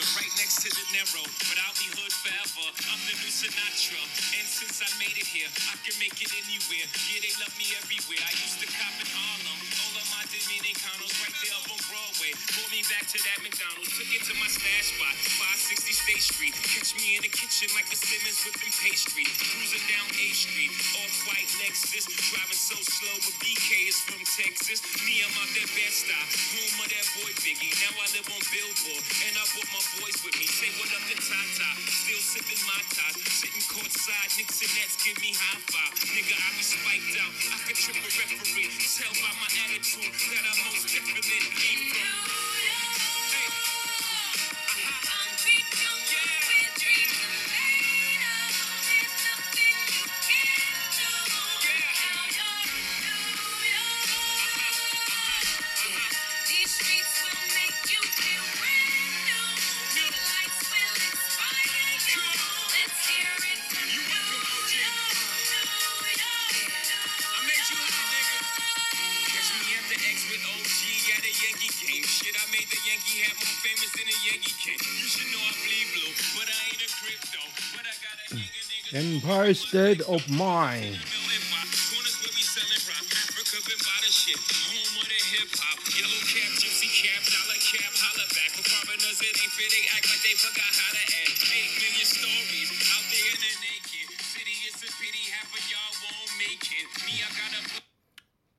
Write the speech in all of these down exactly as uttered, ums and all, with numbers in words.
nigga right next to the narrow, but I'll be hood forever. I'm the new Sinatra, and since I made it here, I can make it anywhere. Yeah, they love me everywhere. I used to cop in Harlem. All of my Dominicanos right there up on Broadway. Pulled me back to that McDonald's, took it to my stash spot, five sixty State Street. Catch me in the kitchen like a Simmons whipping pastry. Cruising down A Street, off-white Lexus, driving so slow, but B K is from Texas. Me, I'm out that bad stop, home of that boy Biggie. Now I live on Billboard, and I brought my boys with me. Say what up to Tata, still sipping my ties, sitting courtside, Knicks and Nets give me high five. Nigga, I be spiked out, I could trip a referee. Tell by my attitude that I most definitely from. Empire State of Mind.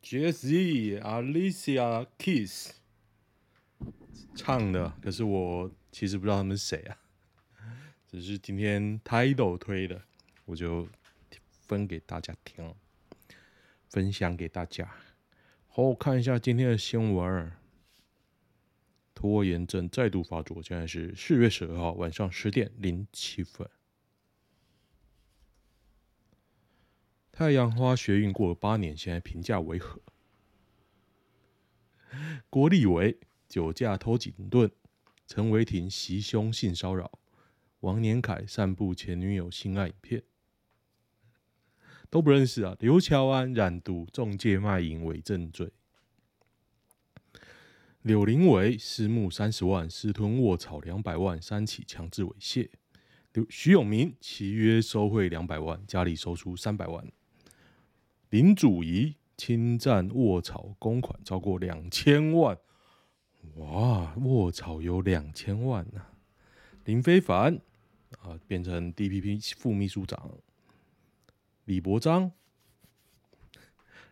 Jessie Alicia Keys 唱的，可是我其实不知道他们是谁啊，只是今天 Tidal 推的。我就分给大家听，分享给大家。好，看一下今天的新闻。拖延症再度发作，现在是四月十二号晚上十点零七分。太阳花学运过了八年，现在评价为何？郭立伟酒驾偷警盾，陈维廷袭胸性骚扰，王年凯散布前女友性爱影片。都不认识啊！刘乔安染毒中介卖淫伪证罪，柳林伟私募三十万，私吞卧草两百万，三起强制猥亵。徐永明契约收贿两百万，家里搜出三百万。林祖仪侵占卧草公款超过两千万，哇，卧草有两千万呐、啊！林非凡啊、呃，变成 D P P 副秘书长。李伯章，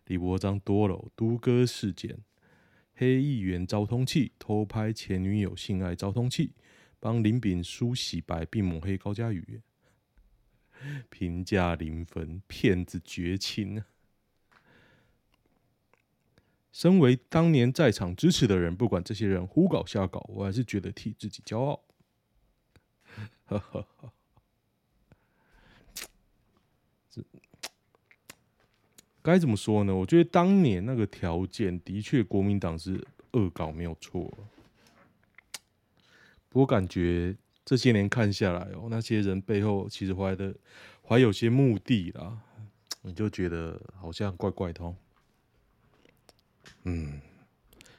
李伯章多了都哥事件，黑议员遭通缉，偷拍前女友性爱遭通缉，帮林炳书洗白并抹黑高嘉瑜，评价零分，骗子绝情。身为当年在场支持的人，不管这些人胡搞瞎搞，我还是觉得替自己骄傲。呵呵呵。该怎么说呢？我觉得当年那个条件的确国民党是恶搞没有错，不过感觉这些年看下来哦，那些人背后其实怀的怀有些目的啦，你就觉得好像怪怪的、哦。嗯，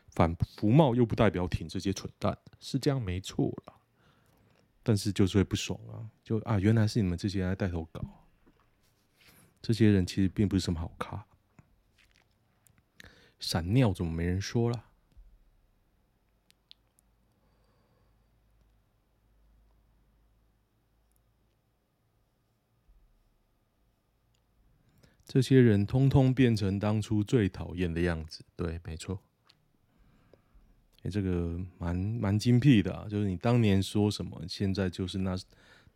反服贸又不代表挺这些蠢蛋，是这样没错啦，但是就是会不爽啊，就啊，原来是你们这些人在带头搞。这些人其实并不是什么好咖。闪尿怎么没人说啦？这些人通通变成当初最讨厌的样子。对，没错。欸、这个蛮蛮精辟的、啊，就是你当年说什么，现在就是那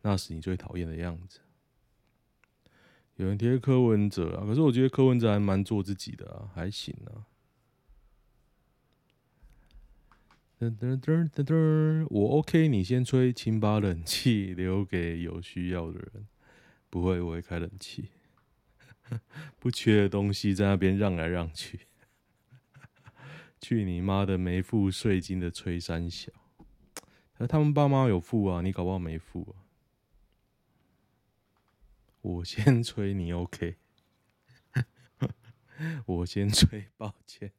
那时你最讨厌的样子。有人贴柯文哲啊，可是我觉得柯文哲还蛮做自己的啊，还行啊。噔噔噔噔噔，我 OK， 你先吹，请把冷气留给有需要的人。不会，我会开冷气。不缺的东西在那边让来让去。去你妈的！没付税金的吹三小，他们爸妈有付啊，你搞不好没付啊。我先吹你 OK， 我先吹，抱歉，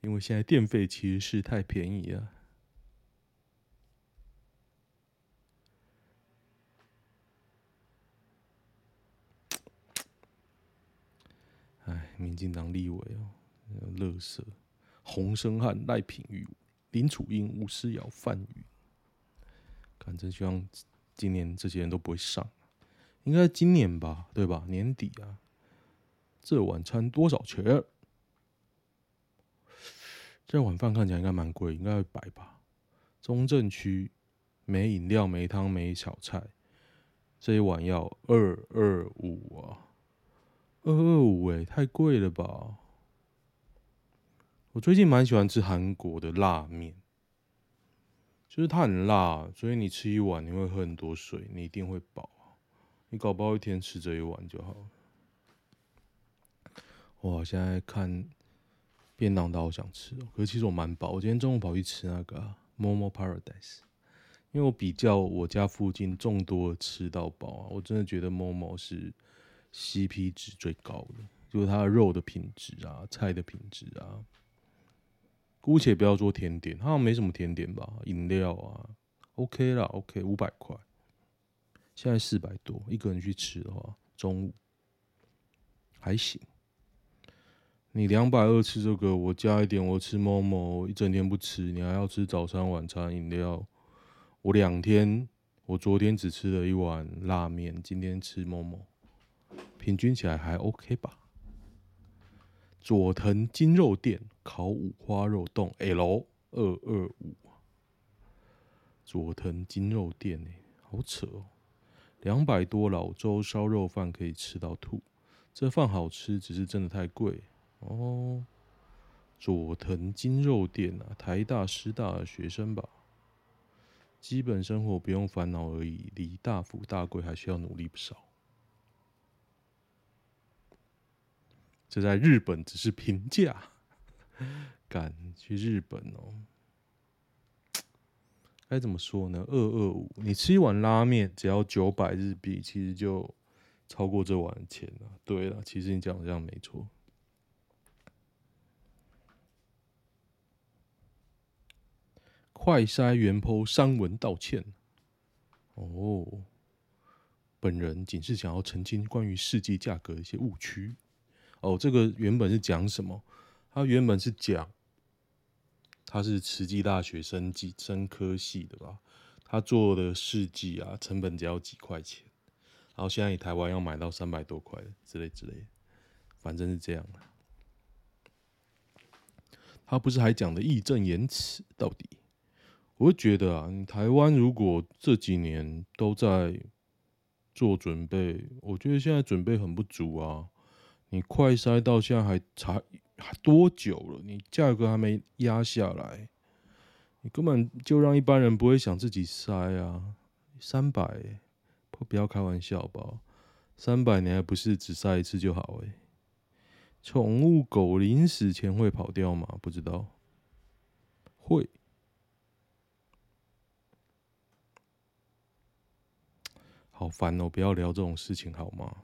因为现在电费其实是太便宜了。民进党立委哦，垃圾，洪申翰、赖品妤、林楚英、吴思瑶、范云，看真希望今年这些人都不会上，应该今年吧，对吧？年底啊，这晚餐多少钱？这晚饭看起来应该蛮贵，应该百吧。中正区没饮料、没汤、没小菜，这一碗要二二五啊，二二五哎，太贵了吧！我最近蛮喜欢吃韩国的辣面，就是它很辣，所以你吃一碗你会喝很多水，你一定会饱啊。你搞不好一天吃这一碗就好了。哇，现在看便当都好想吃哦，可是其实我蛮饱，我今天中午跑去吃那个、啊。Momo Paradise， 因为我比较我家附近众多的吃到饱啊，我真的觉得 Momo 是 C P 值最高的，就是它的肉的品质啊，菜的品质啊。姑且不要做甜点，它好像没什么甜点吧，饮料啊 ，OK 啦 ，OK， 五百块，现在四百多，一个人去吃的话，中午还行。你两百二吃这个，我加一点，我吃 Momo， 一整天不吃，你还要吃早餐、晚餐、饮料。我两天，我昨天只吃了一碗拉面，今天吃 Momo， 平均起来还 OK 吧？佐藤金肉店烤五花肉冻 L 二二五，佐藤金肉店哎、欸，好扯哦，两百多老周烧肉饭可以吃到吐，这饭好吃，只是真的太贵。哦，佐藤金肉店啊，台大师大的学生吧，基本生活不用烦恼而已，离大富大贵还需要努力不少。这在日本只是平价，敢去日本哦？该怎么说呢？二二五，你吃一碗拉面只要九百日币，其实就超过这碗钱了。对了，其实你讲的这样没错。快筛原 po 删文道歉哦，本人仅是想要澄清关于试剂价格的一些误区哦。这个原本是讲什么？他原本是讲他是慈济大学生技生科系的吧，他做的试剂啊，成本只要几块钱，然后现在台湾要买到三百多块之类之类的，反正是这样啦。他不是还讲的义正言辞，到底？我觉得啊，台湾如果这几年都在做准备，我觉得现在准备很不足啊。你快筛到现在还才多久了？你价格还没压下来，你根本就让一般人不会想自己筛啊。三百、欸，不要开玩笑吧？三百你还不是只筛一次就好哎、欸？宠物狗临死前会跑掉吗？不知道，会。好烦哦！不要聊这种事情好吗？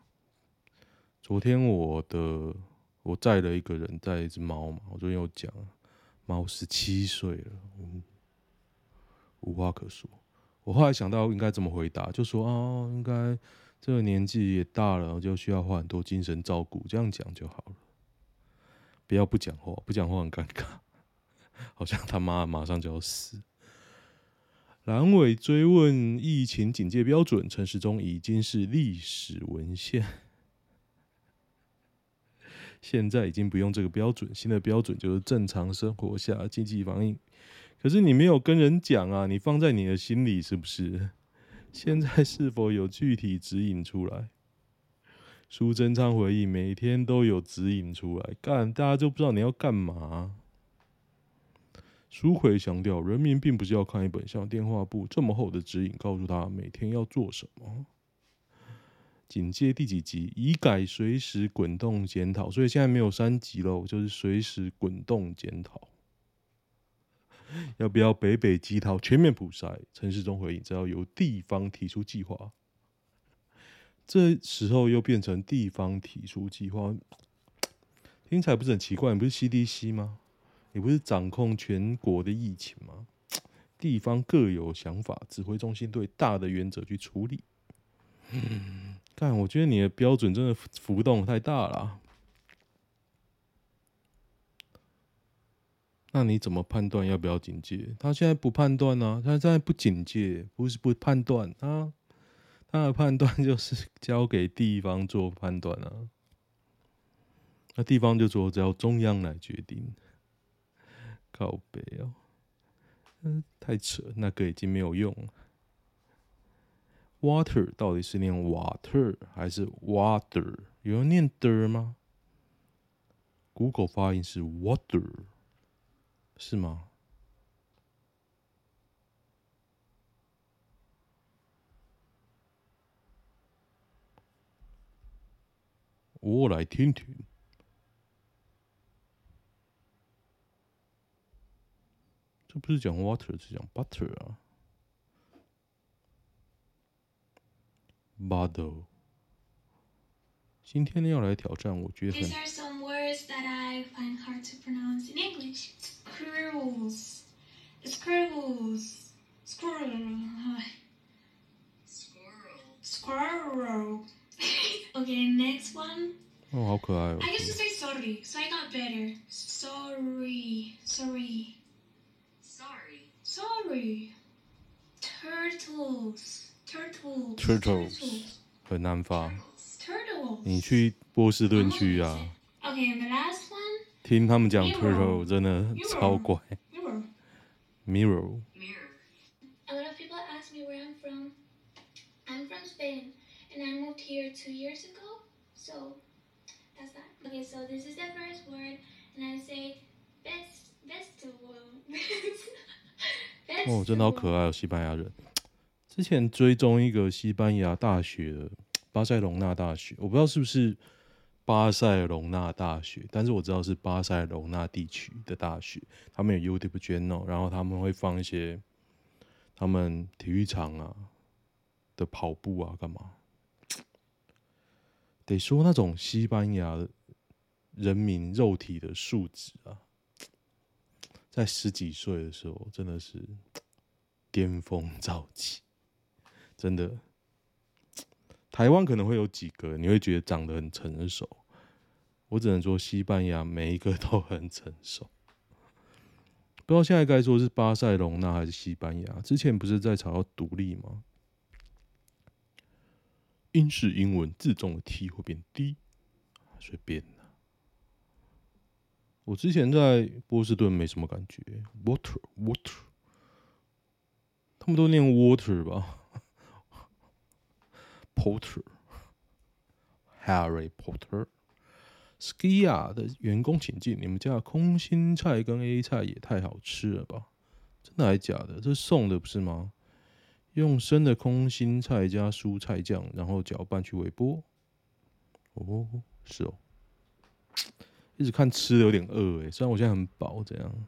昨天我的我载了一个人，载一只猫嘛，我昨天有讲，猫十七岁了、嗯，无话可说。我后来想到应该怎么回答，就说啊，应该这个年纪也大了，就需要花很多精神照顾，这样讲就好了。不要不讲话，不讲话很尴尬，好像他妈马上就要死。蓝委追问疫情警戒标准，陈时中已经是历史文献，现在已经不用这个标准，新的标准就是正常生活下经济防疫。可是你没有跟人讲啊，你放在你的心里是不是？现在是否有具体指引出来？苏贞昌回忆，每天都有指引出来，干大家就不知道你要干嘛。苏奎强调，人民并不是要看一本像电话簿这么厚的指引，告诉他每天要做什么。警戒第几级？已改随时滚动检讨，所以现在没有三级喽，就是随时滚动检讨。要不要北北基桃全面普筛？陈时中回应，只要由地方提出计划。这时候又变成地方提出计划，听起来不是很奇怪？你不是 C D C 吗？你不是掌控全国的疫情吗？地方各有想法，指挥中心对大的原则去处理。干、嗯，我觉得你的标准真的浮动太大了、啊。那你怎么判断要不要警戒？他现在不判断啊，他现在不警戒，不是不判断啊，他的判断就是交给地方做判断啊。那地方就说只要中央来决定，靠北哦，嗯，太扯，那个已经没有用了。Water 到底是念 water 还是 water？ 有人念 der 吗 ？Google 发音是 water， 是吗？我来听听。这不是讲 water， 是讲 butter 啊。Butter 今天要来挑战，我觉得很。These are some words that I find hard to pronounce in English. Squirrels, squirrels, squirrel, squirrel, squirrel. Okay, next one. 哦，好可爱哦。I used to say sorry, so I got better. Sorry, sorry, sorry, sorry. Turtles.Turtles, Turtles 很难发。Turtles. 你去波士顿去啊。Okay, and the last one. 听他们讲 Turtle 真的超怪。Miro. Miro. A lot of people ask me where I'm from. I'm from Spain, and I moved here two years ago. So that's that. Okay, so this is the first word, and I say best, vegetable. Vegetable. 哦，真的好可爱哦，西班牙人。之前追踪一个西班牙大学的巴塞隆纳大学，我不知道是不是巴塞隆纳大学，但是我知道是巴塞隆纳地区的大学。他们有 YouTube channel， 然后他们会放一些他们体育场啊的跑步啊干嘛。得说那种西班牙人民肉体的素质啊，在十几岁的时候真的是巅峰造极。真的，台湾可能会有几个你会觉得长得很成熟，我只能说西班牙每一个都很成熟。不知道现在该说是巴塞隆纳还是西班牙。之前不是在吵到独立吗？英式英文字中的 T 会变 D， 随便啦、啊。我之前在波士顿没什么感觉 ，water water， 他们都念 water 吧。Potter, Harry Potter, Skia 的员工请进。你们家的空心菜跟 A 菜也太好吃了吧？真的还假的？这是送的不是吗？用生的空心菜加蔬菜酱，然后搅拌去微波。哦，是哦。一直看吃的有点饿哎，虽然我现在很饱，怎样？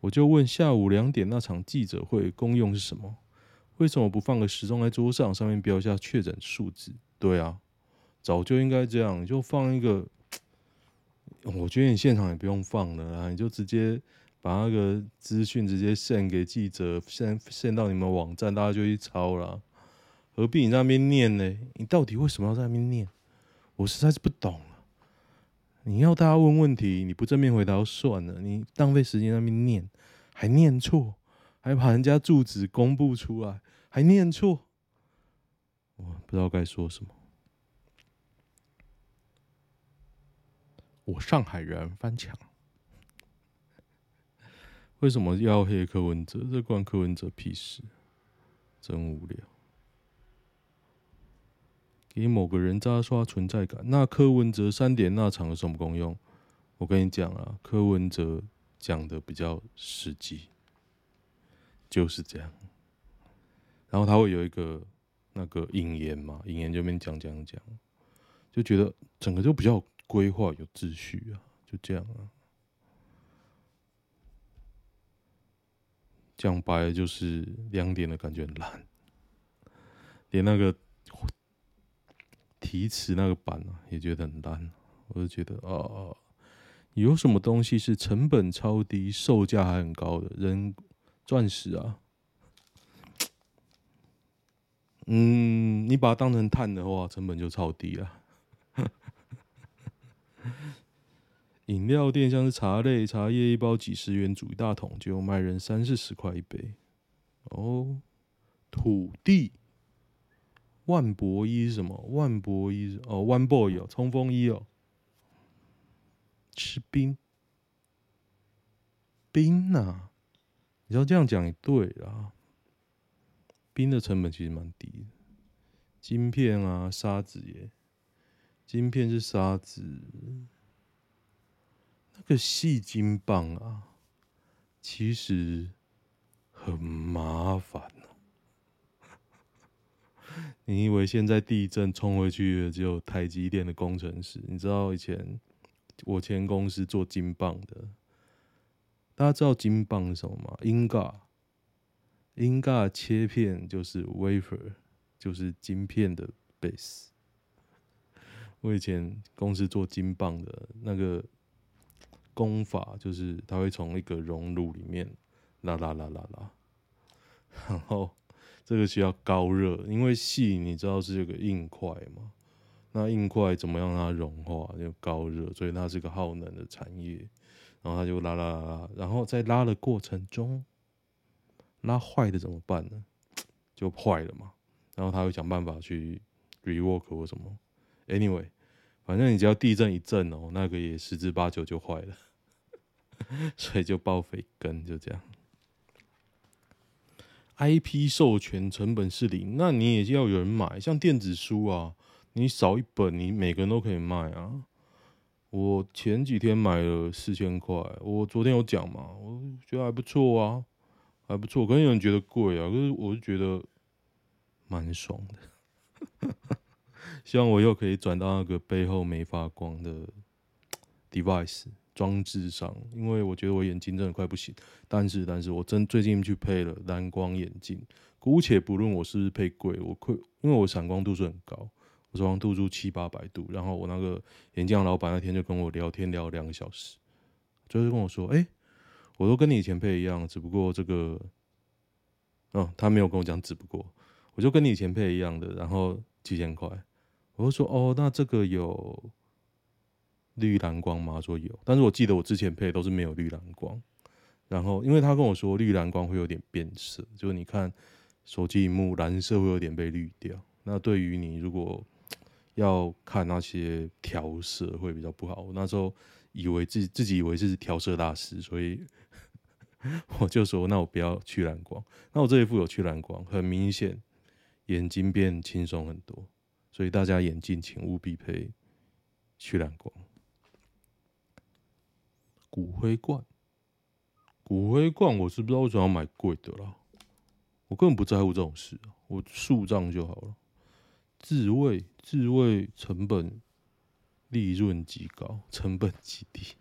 我就问下午两点那场记者会功用是什么？为什么不放个时钟在桌上，上面标一下确诊数字？对啊，早就应该这样，你就放一个。我觉得你现场也不用放了啦，你就直接把那个资讯直接 send 给记者 send, send 到你们网站，大家就去抄啦。何必你在那边念呢？你到底为什么要在那边念？我实在是不懂了。你要大家问问题，你不正面回答就算了，你浪费时间在那边念，还念错，还把人家住址公布出来。还念错，我不知道该说什么。我上海人翻墙，为什么要黑柯文哲？这关柯文哲屁事，真无聊。给某个人扎刷存在感。那柯文哲三点那场有什么功用？我跟你讲啊，柯文哲讲的比较实际，就是这样。然后他会有一个那个引言嘛，引言就边讲讲讲，就觉得整个就比较有规划、有秩序啊，就这样啊。讲白了就是两点的感觉很烂，连那个题词那个版啊也觉得很烂，我就觉得啊，有什么东西是成本超低、售价还很高的？人钻石啊。嗯，你把它当成碳的话，成本就超低了。饮料店像是茶类、茶叶一包几十元煮一大桶，结果卖人三四十块一杯。哦，土地，万博一是什么？万博一是哦，万 boy 哦，冲锋衣哦。吃冰，冰啊，你要这样讲也对啦。冰的成本其实蛮低的，晶片啊，沙子耶，晶片是沙子。那个细金棒啊，其实很麻烦、啊、你以为现在地震冲回去的只有台积电的工程师？你知道以前我前公司做金棒的，大家知道金棒是什么吗？英嘎，英嘎切片就是 Wafer， 就是晶片的 base。我以前公司做金棒的那个。功法就是它会从一个熔炉里面啦啦啦啦啦，然后这个需要高热，因为细你知道是有个硬块嘛，那硬块怎么样让它融化？就高热，所以它是个耗能的产业。然后它就啦啦啦啦，然后在拉的过程中，拉坏的怎么办呢？就坏了嘛。然后它会想办法去 rework 或什么。Anyway。反正你只要地震一震哦，那个也十之八九就坏了，所以就报废根就这样。I P 授权成本是零，那你也要有人买，像电子书啊，你少一本，你每个人都可以卖啊。我前几天买了四千块，我昨天有讲嘛，我觉得还不错啊，还不错。可能有人觉得贵啊，可是我就觉得蛮爽的。希望我又可以转到那个背后没发光的 device 装置上，因为我觉得我眼睛真的快不行。但是，但是我真最近去配了蓝光眼镜，姑且不论我是不是配贵，我因为我闪光度数很高，我闪光度数七八百度。然后我那个眼镜老板那天就跟我聊天聊两个小时，就是跟我说：“哎、欸，我都跟你以前配一样，只不过这个……嗯，他没有跟我讲，只不过我就跟你以前配一样的，然后七千块。”我就说哦，那这个有绿蓝光吗？他说有，但是我记得我之前配的都是没有绿蓝光。然后，因为他跟我说绿蓝光会有点变色，就是你看手机屏幕蓝色会有点被绿掉。那对于你如果要看那些调色会比较不好。我那时候以为自己自己以为是调色大师，所以我就说那我不要去蓝光。那我这一副有去蓝光，很明显眼睛变轻松很多。所以大家眼镜请务必配去蓝光。骨灰罐，骨灰罐我是不知道为什么要买贵的啦，我根本不在乎这种事，我树葬就好了。自卫，自卫成本利润极高，成本极低。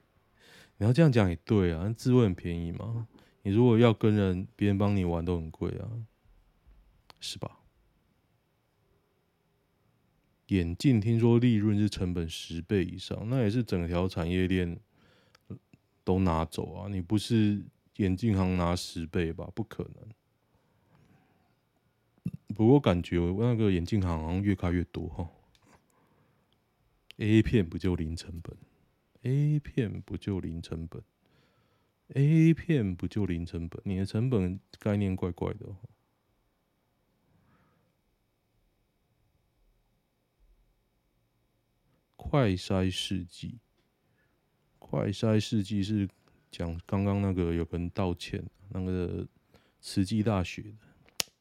你要这样讲也对啊，自卫很便宜嘛，你如果要跟人别人帮你玩都很贵啊，是吧？眼镜听说利润是成本十倍以上，那也是整条产业链都拿走啊！你不是眼镜行拿十倍吧？不可能。不过感觉那个眼镜行好像越开越多哈。A 片不就零成本 ？A 片不就零成本 ？A 片不就零成本？你的成本概念怪怪的哦。快筛试剂，快筛试剂是讲刚刚那个有个人道歉，那个慈济大学的，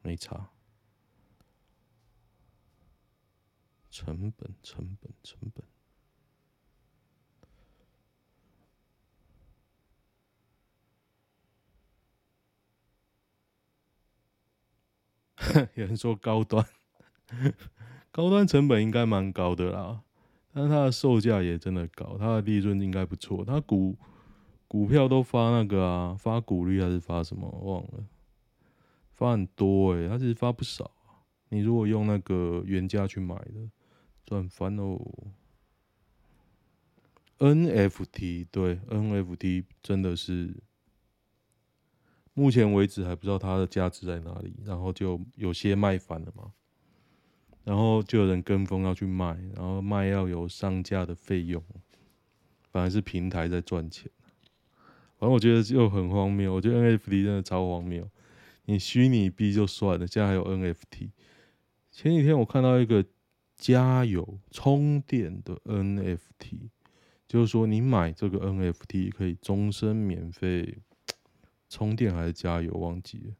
没差。成本，成本，成本。有人说高端。高端成本应该蛮高的啦，但是它的售价也真的高，它的利润应该不错。它股股票都发那个啊，发股利还是发什么忘了，发很多哎、欸，它其实发不少、啊。你如果用那个原价去买的，赚翻哦。N F T 对 N F T 真的是，目前为止还不知道它的价值在哪里，然后就有些卖翻了嘛。然后就有人跟风要去卖，然后卖要有上架的费用，本来是平台在赚钱。反正我觉得就很荒谬，我觉得 N F T 真的超荒谬。你虚拟币就算了，现在还有 N F T。前几天我看到一个加油充电的 N F T， 就是说你买这个 N F T 可以终身免费充电还是加油，忘记了。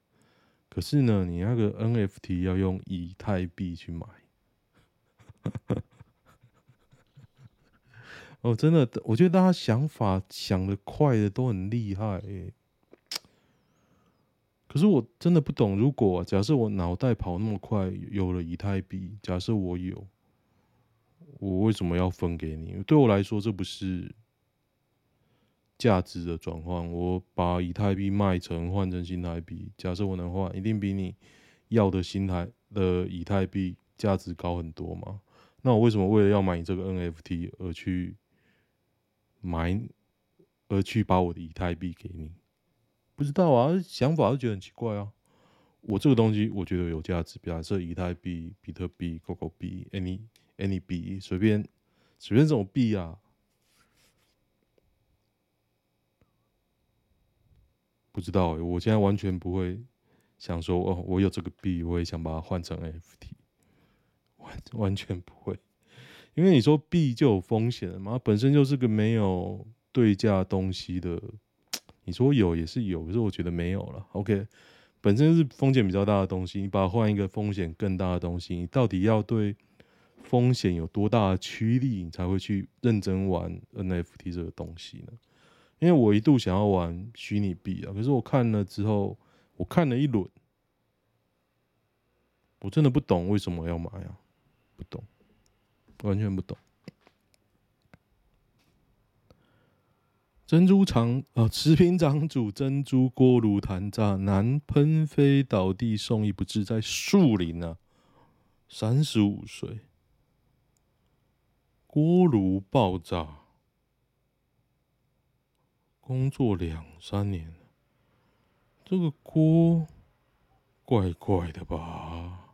可是呢，你那个 N F T 要用以太币去买。哦，真的，我觉得大家想法想得快的都很厉害、欸。可是我真的不懂，如果、啊、假设我脑袋跑那么快，有了以太币，假设我有，我为什么要分给你？对我来说，这不是价值的转换。我把以太币卖成换成新台币，假设我能换，一定比你要的新台的以太币价值高很多嘛？那我为什么为了要买这个 N F T 而去买，而去把我的以太币给你？不知道啊，想法就觉得很奇怪啊。我这个东西我觉得有价值，比如以太币、比特币、狗狗币、any any 币，随便随便这种币啊，不知道、欸。我现在完全不会想说，哦，我有这个币，我也想把它换成 N F T， 完完全不会，因为你说币就有风险了嘛，它本身就是个没有对价东西的。你说有也是有，可是我觉得没有了。OK， 本身是风险比较大的东西，你把它换一个风险更大的东西，你到底要对风险有多大的驱力，你才会去认真玩 N F T 这个东西呢？因为我一度想要玩虚拟币啊，可是我看了之后，我看了一轮，我真的不懂为什么要买啊，不懂，完全不懂。珍珠厂啊，食品厂煮珍珠锅炉弹炸，男喷飞倒地送医不治，在树林啊，三十五岁，锅炉爆炸，工作两三年了，这个锅怪怪的吧？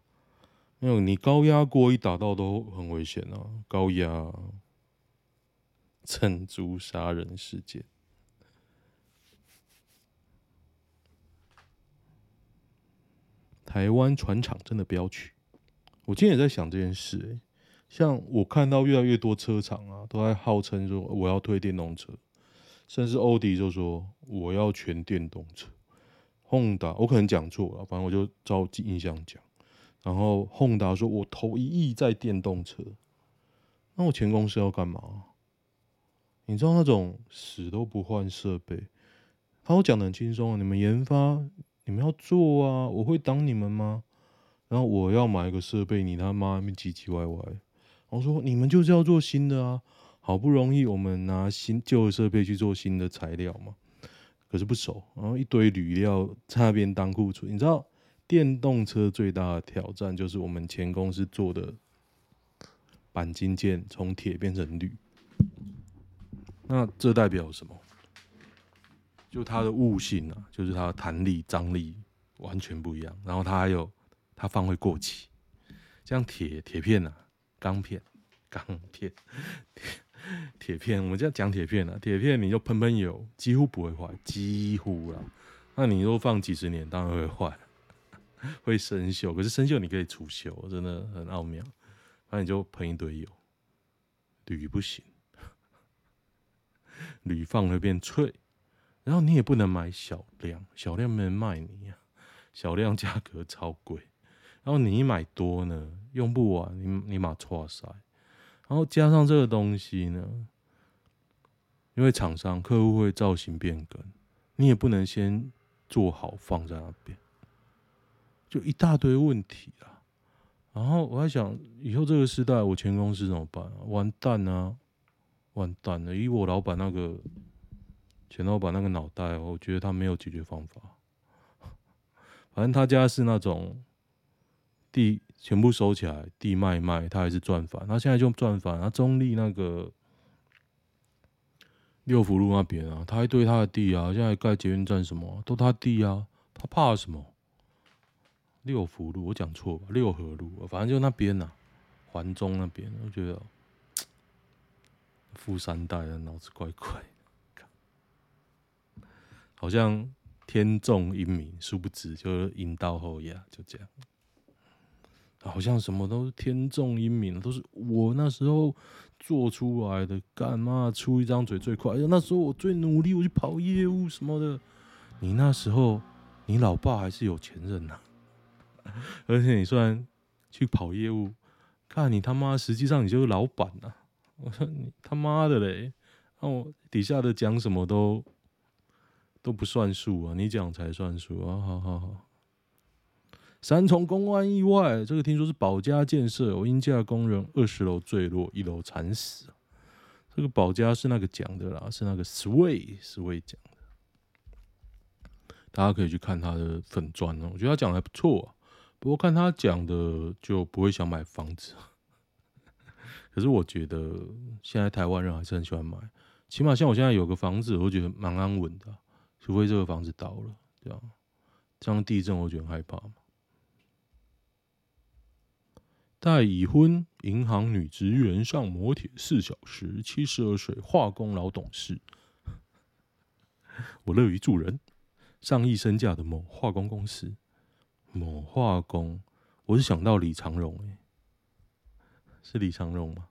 没有，你高压锅一打到都很危险啊，高压。珍珠杀人事件，台湾船厂真的不要去。我今天也在想这件事、欸，像我看到越来越多车厂啊，都在号称说我要推电动车，甚至欧迪就说我要全电动车。HONDA 我可能讲错了，反正我就照印象讲。然后 HONDA 说我投一亿在电动车，那我前公司要干嘛？你知道那种死都不换设备，他都讲得很轻松啊！你们研发，你们要做啊，我会挡你们吗？然后我要买一个设备，你他妈那边唧唧歪歪。我说你们就是要做新的啊，好不容易我们拿新旧的设备去做新的材料嘛，可是不熟，然后一堆铝料在那边当库存。你知道电动车最大的挑战就是我们前公司做的钣金件从铁变成铝。那这代表什么？就它的物性啊，就是它的弹力、张力完全不一样。然后它还有，它放会过期，像铁铁片啊、钢片、钢片、铁片，我们这样讲铁片啊，铁片你就喷喷油，几乎不会坏，几乎啦。那你若放几十年，当然会坏，会生锈。可是生锈你可以除锈，真的很奥妙。那你就喷一堆油，铝不行。铝放会变脆，然后你也不能买小量，小量没人卖你啊，小量价格超贵。然后你一买多呢，用不完，你你马错塞。然后加上这个东西呢，因为厂商客户会造型变更，你也不能先做好放在那边，就一大堆问题啦。然后我还想，以后这个时代，我前公司怎么办、啊？完蛋啊！完蛋了！以我老板那个前老板那个脑袋，我觉得他没有解决方法。反正他家是那种地全部收起来，地卖一卖，他还是赚翻。他现在就赚翻。他中立那个六福路那边啊，他还对他的地啊，现在盖捷运站什么、啊、都他地啊，他怕什么？六福路我讲错吧？六合路，反正就那边呐、啊，环中那边，我觉得。富三代的脑子怪怪，好像天纵英明，殊不知就引到后牙，就这样。好像什么都是天纵英明，都是我那时候做出来的，干嘛出一张嘴最快？那时候我最努力，我去跑业务什么的。你那时候，你老爸还是有钱人呐、啊，而且你虽然去跑业务，看你他妈实际上你就是老板呐、啊。我说你他妈的嘞，那我底下的讲什么都都不算数啊，你讲才算数啊！好好好。三重公安意外，这个听说是保家建设，我因架工人二十楼坠落，一楼惨死。这个保家是那个讲的啦，是那个 Sway Sway 讲的，大家可以去看他的粉专哦，我觉得他讲的还不错、啊，不过看他讲的就不会想买房子。可是我觉得现在台湾人还是很喜欢买，起码像我现在有个房子，我觉得蛮安稳的、啊，除非这个房子倒了，这样这样地震我觉得很害怕嘛。带已婚银行女职员上摩铁四小时，七十二岁化工老董事。我乐于助人，上亿身价的某化工公司，某化工，我是想到李长荣、欸，是李长荣吗？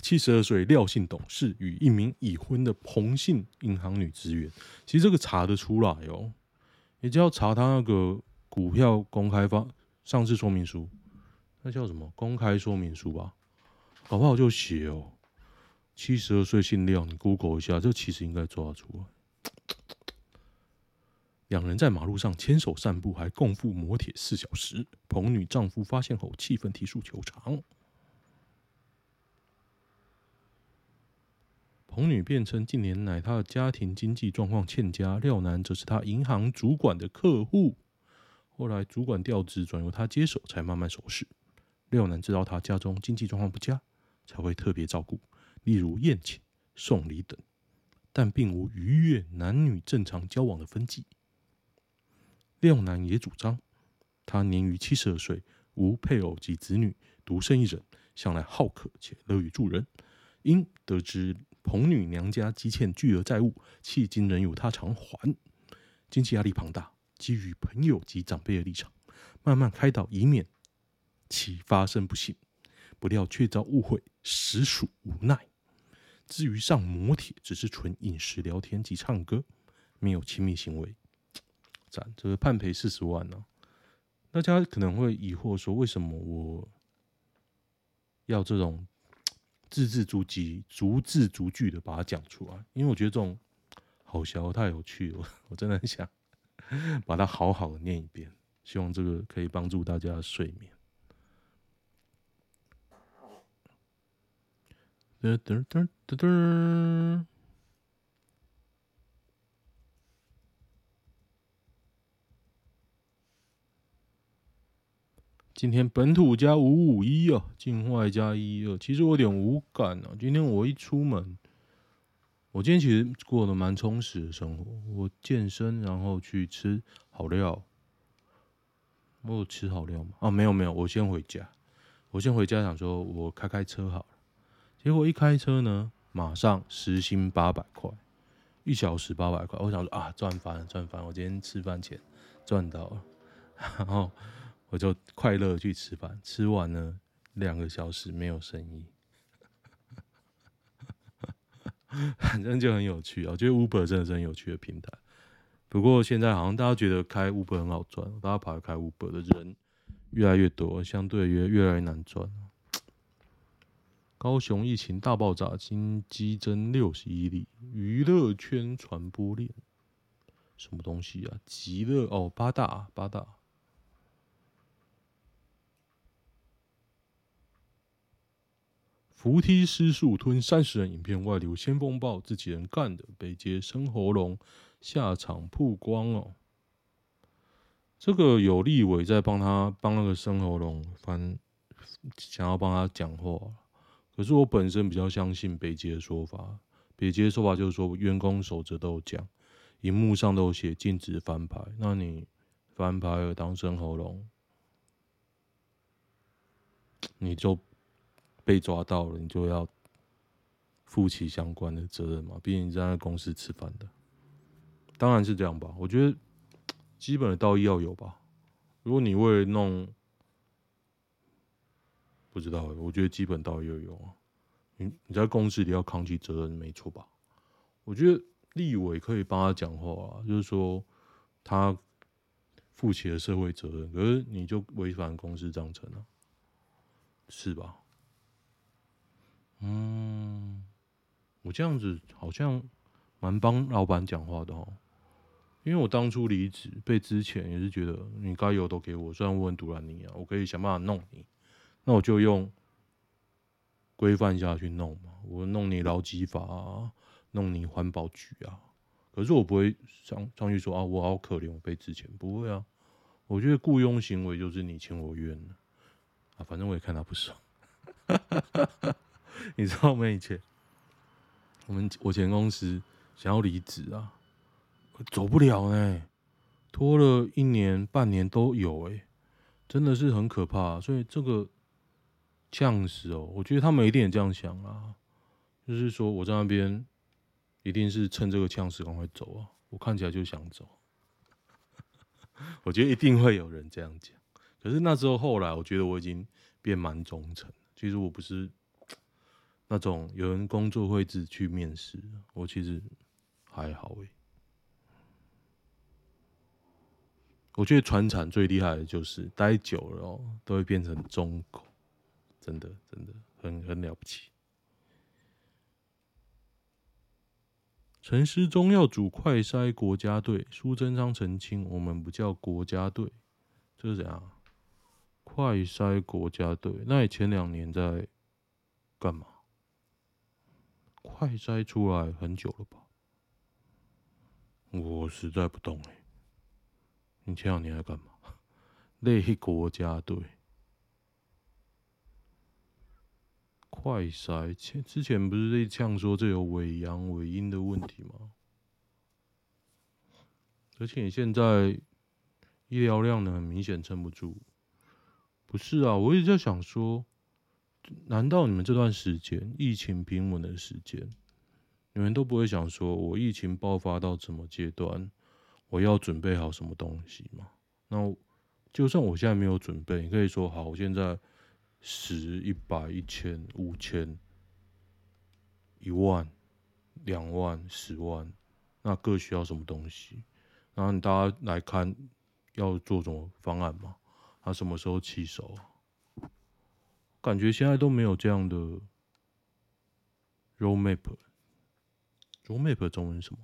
七十二岁廖姓董事与一名已婚的彭姓银行女职员，其实这个查得出来哦，也就要查他那个。股票公开发上市说明书，那叫什么？公开说明书吧，搞不好就写哦。七十二岁姓廖，你 Google 一下，这其实应该抓出来。两人在马路上牵手散步，还共赴摩铁四小时。彭女丈夫发现后，气愤提出求偿。彭女辩称，近年来她的家庭经济状况欠佳，廖男则是她银行主管的客户。后来主管调职，转由他接手，才慢慢熟识。廖男知道他家中经济状况不佳，才会特别照顾，例如宴请、送礼等，但并无逾越男女正常交往的分际。廖男也主张，他年逾七十二岁，无配偶及子女，独身一人，向来好客且乐于助人。因得知彭女娘家积欠巨额债务，迄今仍有他偿还，经济压力庞大。基于朋友及长辈的立场，慢慢开导，以免其发生不幸。不料却遭误会，实属无奈。至于上摩铁，只是纯饮食、聊天及唱歌，没有亲密行为。赞，这个判赔四十万呢、啊？大家可能会疑惑说，为什么我要这种字字珠玑、逐字逐句的把它讲出来？因为我觉得这种好笑太有趣了，我真的很想。把它好好的念一遍，希望这个可以帮助大家睡眠。噔噔噔噔噔。今天本土加五五一啊，境外加一二。其实我有点无感啊，今天我一出门。我今天其实过得蛮充实的生活，我健身，然后去吃好料。我有吃好料吗？啊，没有没有，我先回家。我先回家想说，我开开车好了。结果一开车呢，马上时薪八百块，一小时八百块。我想说啊，赚翻了赚翻了！我今天吃饭前赚到了，然后我就快乐去吃饭。吃完呢，两个小时没有生意。反正就很有趣啊，我觉得 Uber 真的是很有趣的平台。不过现在好像大家觉得开 Uber 很好赚，大家跑来开 Uber 的人越来越多，相对越越来越难赚。高雄疫情大爆炸，新激增六十一例。娱乐圈传播链什么东西啊？极乐哦，八大八大。扶梯失速吞三十人影片外流，先锋报自己人干的，北捷生喉咙，下场曝光哦。这个有立委在帮他帮那个生喉咙，反想要帮他讲话。可是我本身比较相信北捷的说法，北捷的说法就是说员工守则都有讲，荧幕上都有写禁止翻牌，那你翻牌了当生喉咙，你就。被抓到了，你就要负起相关的责任嘛，毕竟你在那公司吃饭的，当然是这样吧。我觉得基本的道义要有吧。如果你为了弄，不知道，我觉得基本道义要有啊。你你在公司里要扛起责任，没错吧？我觉得立委可以帮他讲话啊，就是说他负起了社会责任，可是你就违反公司章程啊，是吧？嗯，我这样子好像蛮帮老板讲话的哦，因为我当初离职被之前也是觉得你该有都给我，虽然我很毒烂你啊，我可以想办法弄你，那我就用规范下去弄嘛，我弄你劳基法啊，弄你环保局啊，可是我不会上上去说啊，我好可怜，我被之前不会啊，我觉得雇佣行为就是你情我愿的啊，反正我也看他不爽。你知道我们以前，我们我前公司想要离职啊，走不了呢、欸，拖了一年半年都有哎、欸，真的是很可怕、啊。所以这个呛死哦，我觉得他们一定也这样想啊，就是说我在那边一定是趁这个呛死赶快走啊，我看起来就想走。我觉得一定会有人这样讲，可是那时候后来，我觉得我已经变蛮忠诚，其实我不是。那种有人工作会只去面试，我其实还好诶、欸。我觉得传产最厉害的就是待久了哦、喔，都会变成忠狗，真的真的很很了不起。陈时中要组快筛国家队，苏贞昌澄清我们不叫国家队，这是怎样？快筛国家队，那你前两年在干嘛？快筛出来很久了吧？我实在不懂哎、欸。你前两年在干嘛？类国家队快筛，前之前不是在呛说这有伪阳伪阴的问题吗？而且你现在医疗量呢，很明显撑不住。不是啊，我一直在想说。难道你们这段时间疫情平稳的时间，你们都不会想说，我疫情爆发到什么阶段，我要准备好什么东西吗？那就算我现在没有准备，你可以说好，我现在十、一百、一千、五千、一万、两万、十万，那各需要什么东西？然后你大家来看要做什么方案吗？他、啊、什么时候起手啊？感觉现在都没有这样的 roadmap， roadmap 中文是什么？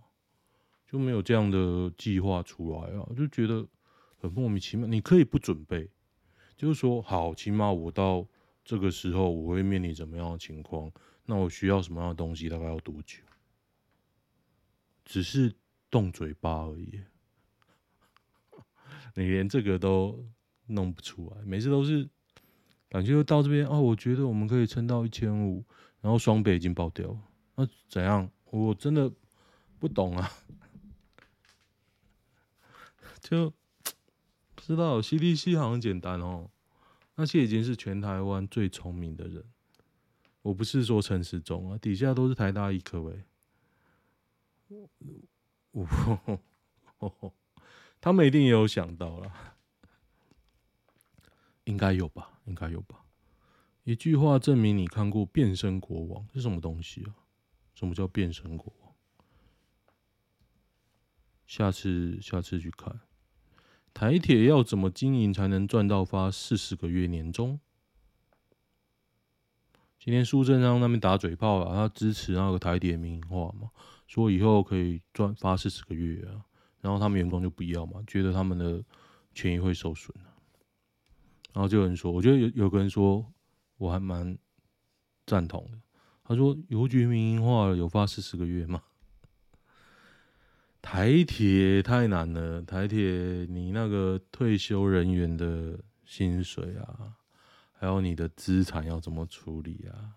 就没有这样的计划出来啊，就觉得很莫名其妙。你可以不准备，就是说好，起码我到这个时候我会面临怎么样的情况，那我需要什么样的东西，大概要多久？只是动嘴巴而已，你连这个都弄不出来，每次都是。感觉就到这边哦，我觉得我们可以撑到一千五，然后双北已经爆掉了，那、啊、怎样？我真的不懂啊，就不知道。C D C 好像简单哦，那些已经是全台湾最聪明的人，我不是说陈时中啊，底下都是台大医科诶、欸，我、哦哦哦，他们一定也有想到啦。应该有吧，应该有吧。一句话证明你看过《变身国王》是什么东西啊？什么叫《变身国王》？下次下次去看。台铁要怎么经营才能赚到发四十个月年终？今天苏贞昌那边打嘴炮了，他支持那个台铁民营化嘛，说以后可以赚发四十个月啊，然后他们员工就不要嘛，觉得他们的权益会受损啊。然后就有人说，我觉得有有个人说，我还蛮赞同的。他说，邮局民营化了，有发四十个月吗？台铁太难了，台铁你那个退休人员的薪水啊，还有你的资产要怎么处理啊？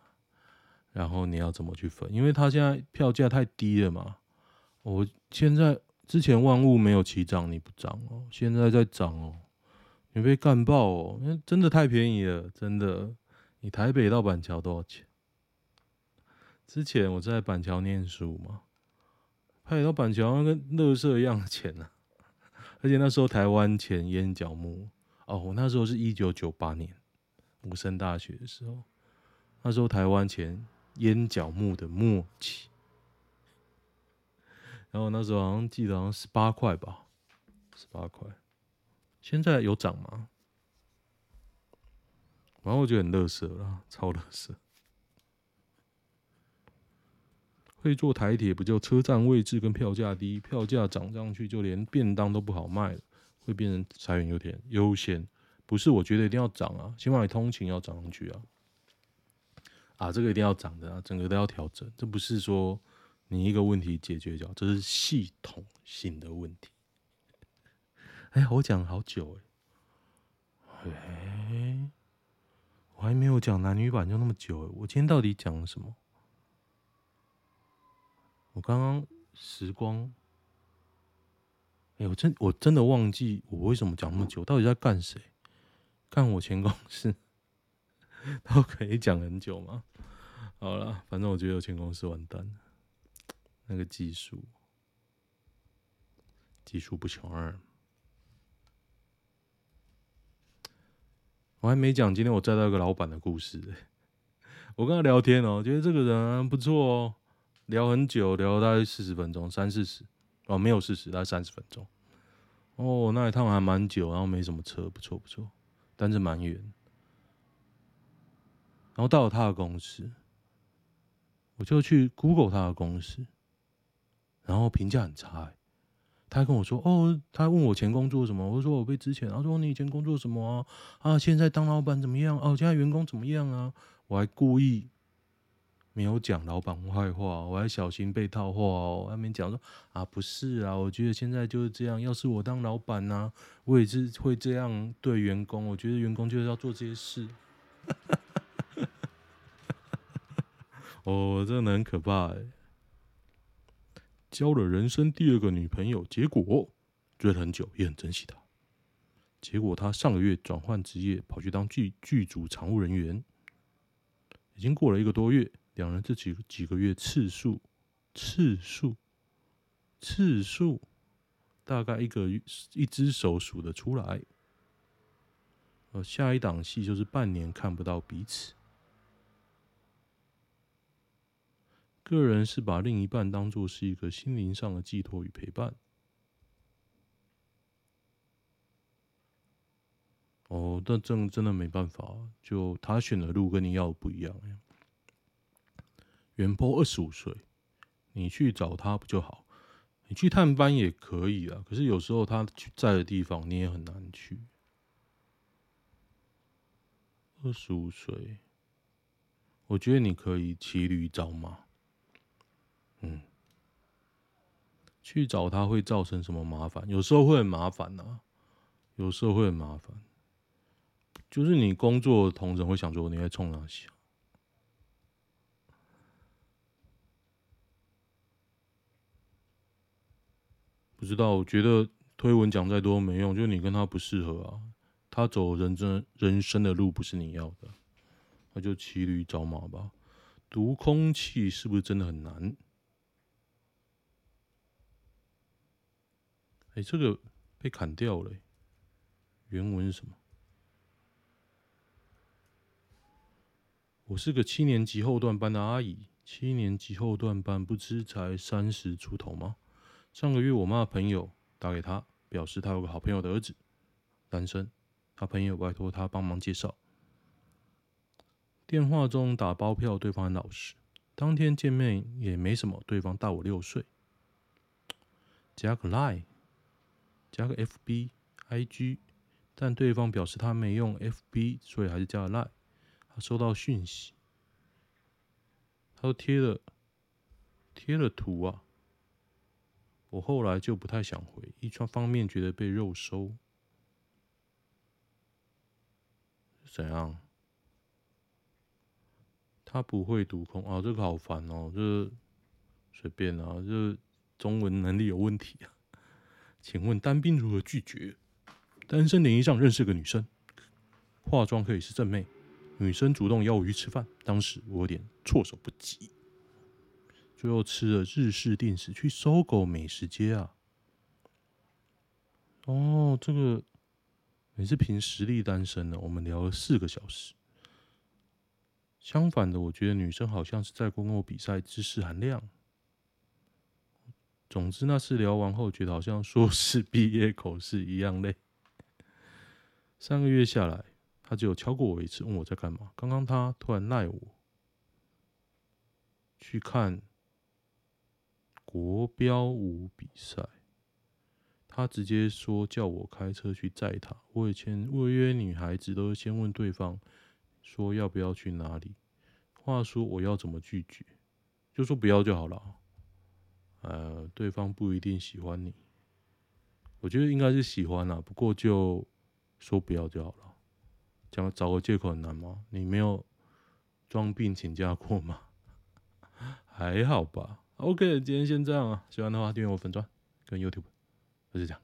然后你要怎么去分？因为他现在票价太低了嘛。我现在之前万物没有起涨，你不涨哦，现在在涨哦。你被干爆哦！真的太便宜了，真的。你台北到板桥多少钱？之前我在板桥念书嘛，台北到板桥跟垃圾一样的钱啊！而且那时候台湾钱淹脚目哦，我那时候是一九九八年，我升大学的时候，那时候台湾钱淹脚目的末期。然后那时候好像记得好像十八块吧，十八块，现在有涨吗？然后我觉得很垃圾啦，超垃圾。会坐台铁不就车站位置跟票价低，票价涨上去就连便当都不好卖了，会变成裁员有点优先。不是我觉得一定要涨啊，起码你通勤要涨上去啊。啊，这个一定要涨的啊，整个都要调整。这不是说你一个问题解决掉，这是系统性的问题。哎呀，我讲好久哎、欸。哎。我还没有讲男女版就那么久，我今天到底讲了什么？我刚刚时光，哎、欸，我真我真的忘记我为什么讲那么久，到底在干谁？干我前公司，都可以讲很久吗？好啦，反正我觉得我前公司完蛋了，那个技术，技术不强二。我还没讲，今天我载到一个老板的故事、欸。我跟他聊天哦、喔，觉得这个人不错哦、喔，聊很久，聊大概四十分钟，三四十哦，没有四十，大概三十分钟。哦，那一趟还蛮久，然后没什么车，不错不错，但是蛮远。然后到了他的公司，我就去 Google 他的公司，然后评价很差、欸。他跟我说：“哦，他问我前工作什么，我就说我被之前。他说你以前工作什么啊？啊，现在当老板怎么样？哦、啊，现在员工怎么样啊？我还故意没有讲老板坏话，我还小心被套话哦。他们讲说啊，不是啊，我觉得现在就是这样。要是我当老板啊，我也是会这样对员工。我觉得员工就是要做这些事。哦，真的很可怕哎、欸。”交了人生第二个女朋友，结果追了很久，也很珍惜她。结果她上个月转换职业，跑去当剧剧组常务人员。已经过了一个多月，两人这几几个月次数次数次数，大概一个一只手数得出来。呃，下一档戏就是半年看不到彼此。个人是把另一半当作是一个心灵上的寄托与陪伴。哦，但真真的没办法，就他选的路跟你要的不一样。原 po 二十五岁，你去找他不就好？你去探班也可以啦，可是有时候他在的地方你也很难去。二十五岁，我觉得你可以骑驴找马。嗯，去找他会造成什么麻烦？有时候会很麻烦啊，有时候会很麻烦。就是你工作的同仁会想说你在冲哪些？不知道，我觉得推文讲再多没用，就是你跟他不适合啊。他走人生人生的路不是你要的，那就骑驴找马吧。读空气是不是真的很难？哎、欸，这个被砍掉了、欸。原文是什么？我是个七年级后段班的阿姨，七年级后段班不知才三十出头吗？上个月我妈的朋友打给她，表示她有个好朋友的儿子，单身，她朋友拜托她帮忙介绍。电话中打包票，对方很老实，当天见面也没什么，对方大我六岁。加个 Line。加个 F B、I G， 但对方表示他没用 F B， 所以还是加了 Line。他收到讯息，他都贴了贴了图啊。我后来就不太想回，一方面觉得被肉收，怎样？他不会读空啊，这个好烦哦，这随便啊，这中文能力有问题啊。请问单兵如何拒绝？单身联谊上认识个女生，化妆可以是正妹，女生主动邀我去吃饭，当时我有点措手不及。最后吃了日式定食，去Sogo美食街啊。哦，这个也是凭实力单身的，我们聊了四个小时。相反的，我觉得女生好像是在跟我比赛知识含量。总之那次聊完后，觉得好像硕士毕业口试一样累。三个月下来，他只有敲过我一次，问我在干嘛。刚刚他突然赖我去看国标舞比赛，他直接说叫我开车去载他。我以前未约女孩子都先问对方说要不要去哪里，话说我要怎么拒绝？就说不要就好了。呃，对方不一定喜欢你，我觉得应该是喜欢啦，不过就说不要就好了。讲找个借口很难吗？你没有装病请假过吗？还好吧。OK， 今天先这样啊。喜欢的话订阅我粉专跟 YouTube， 就是这样。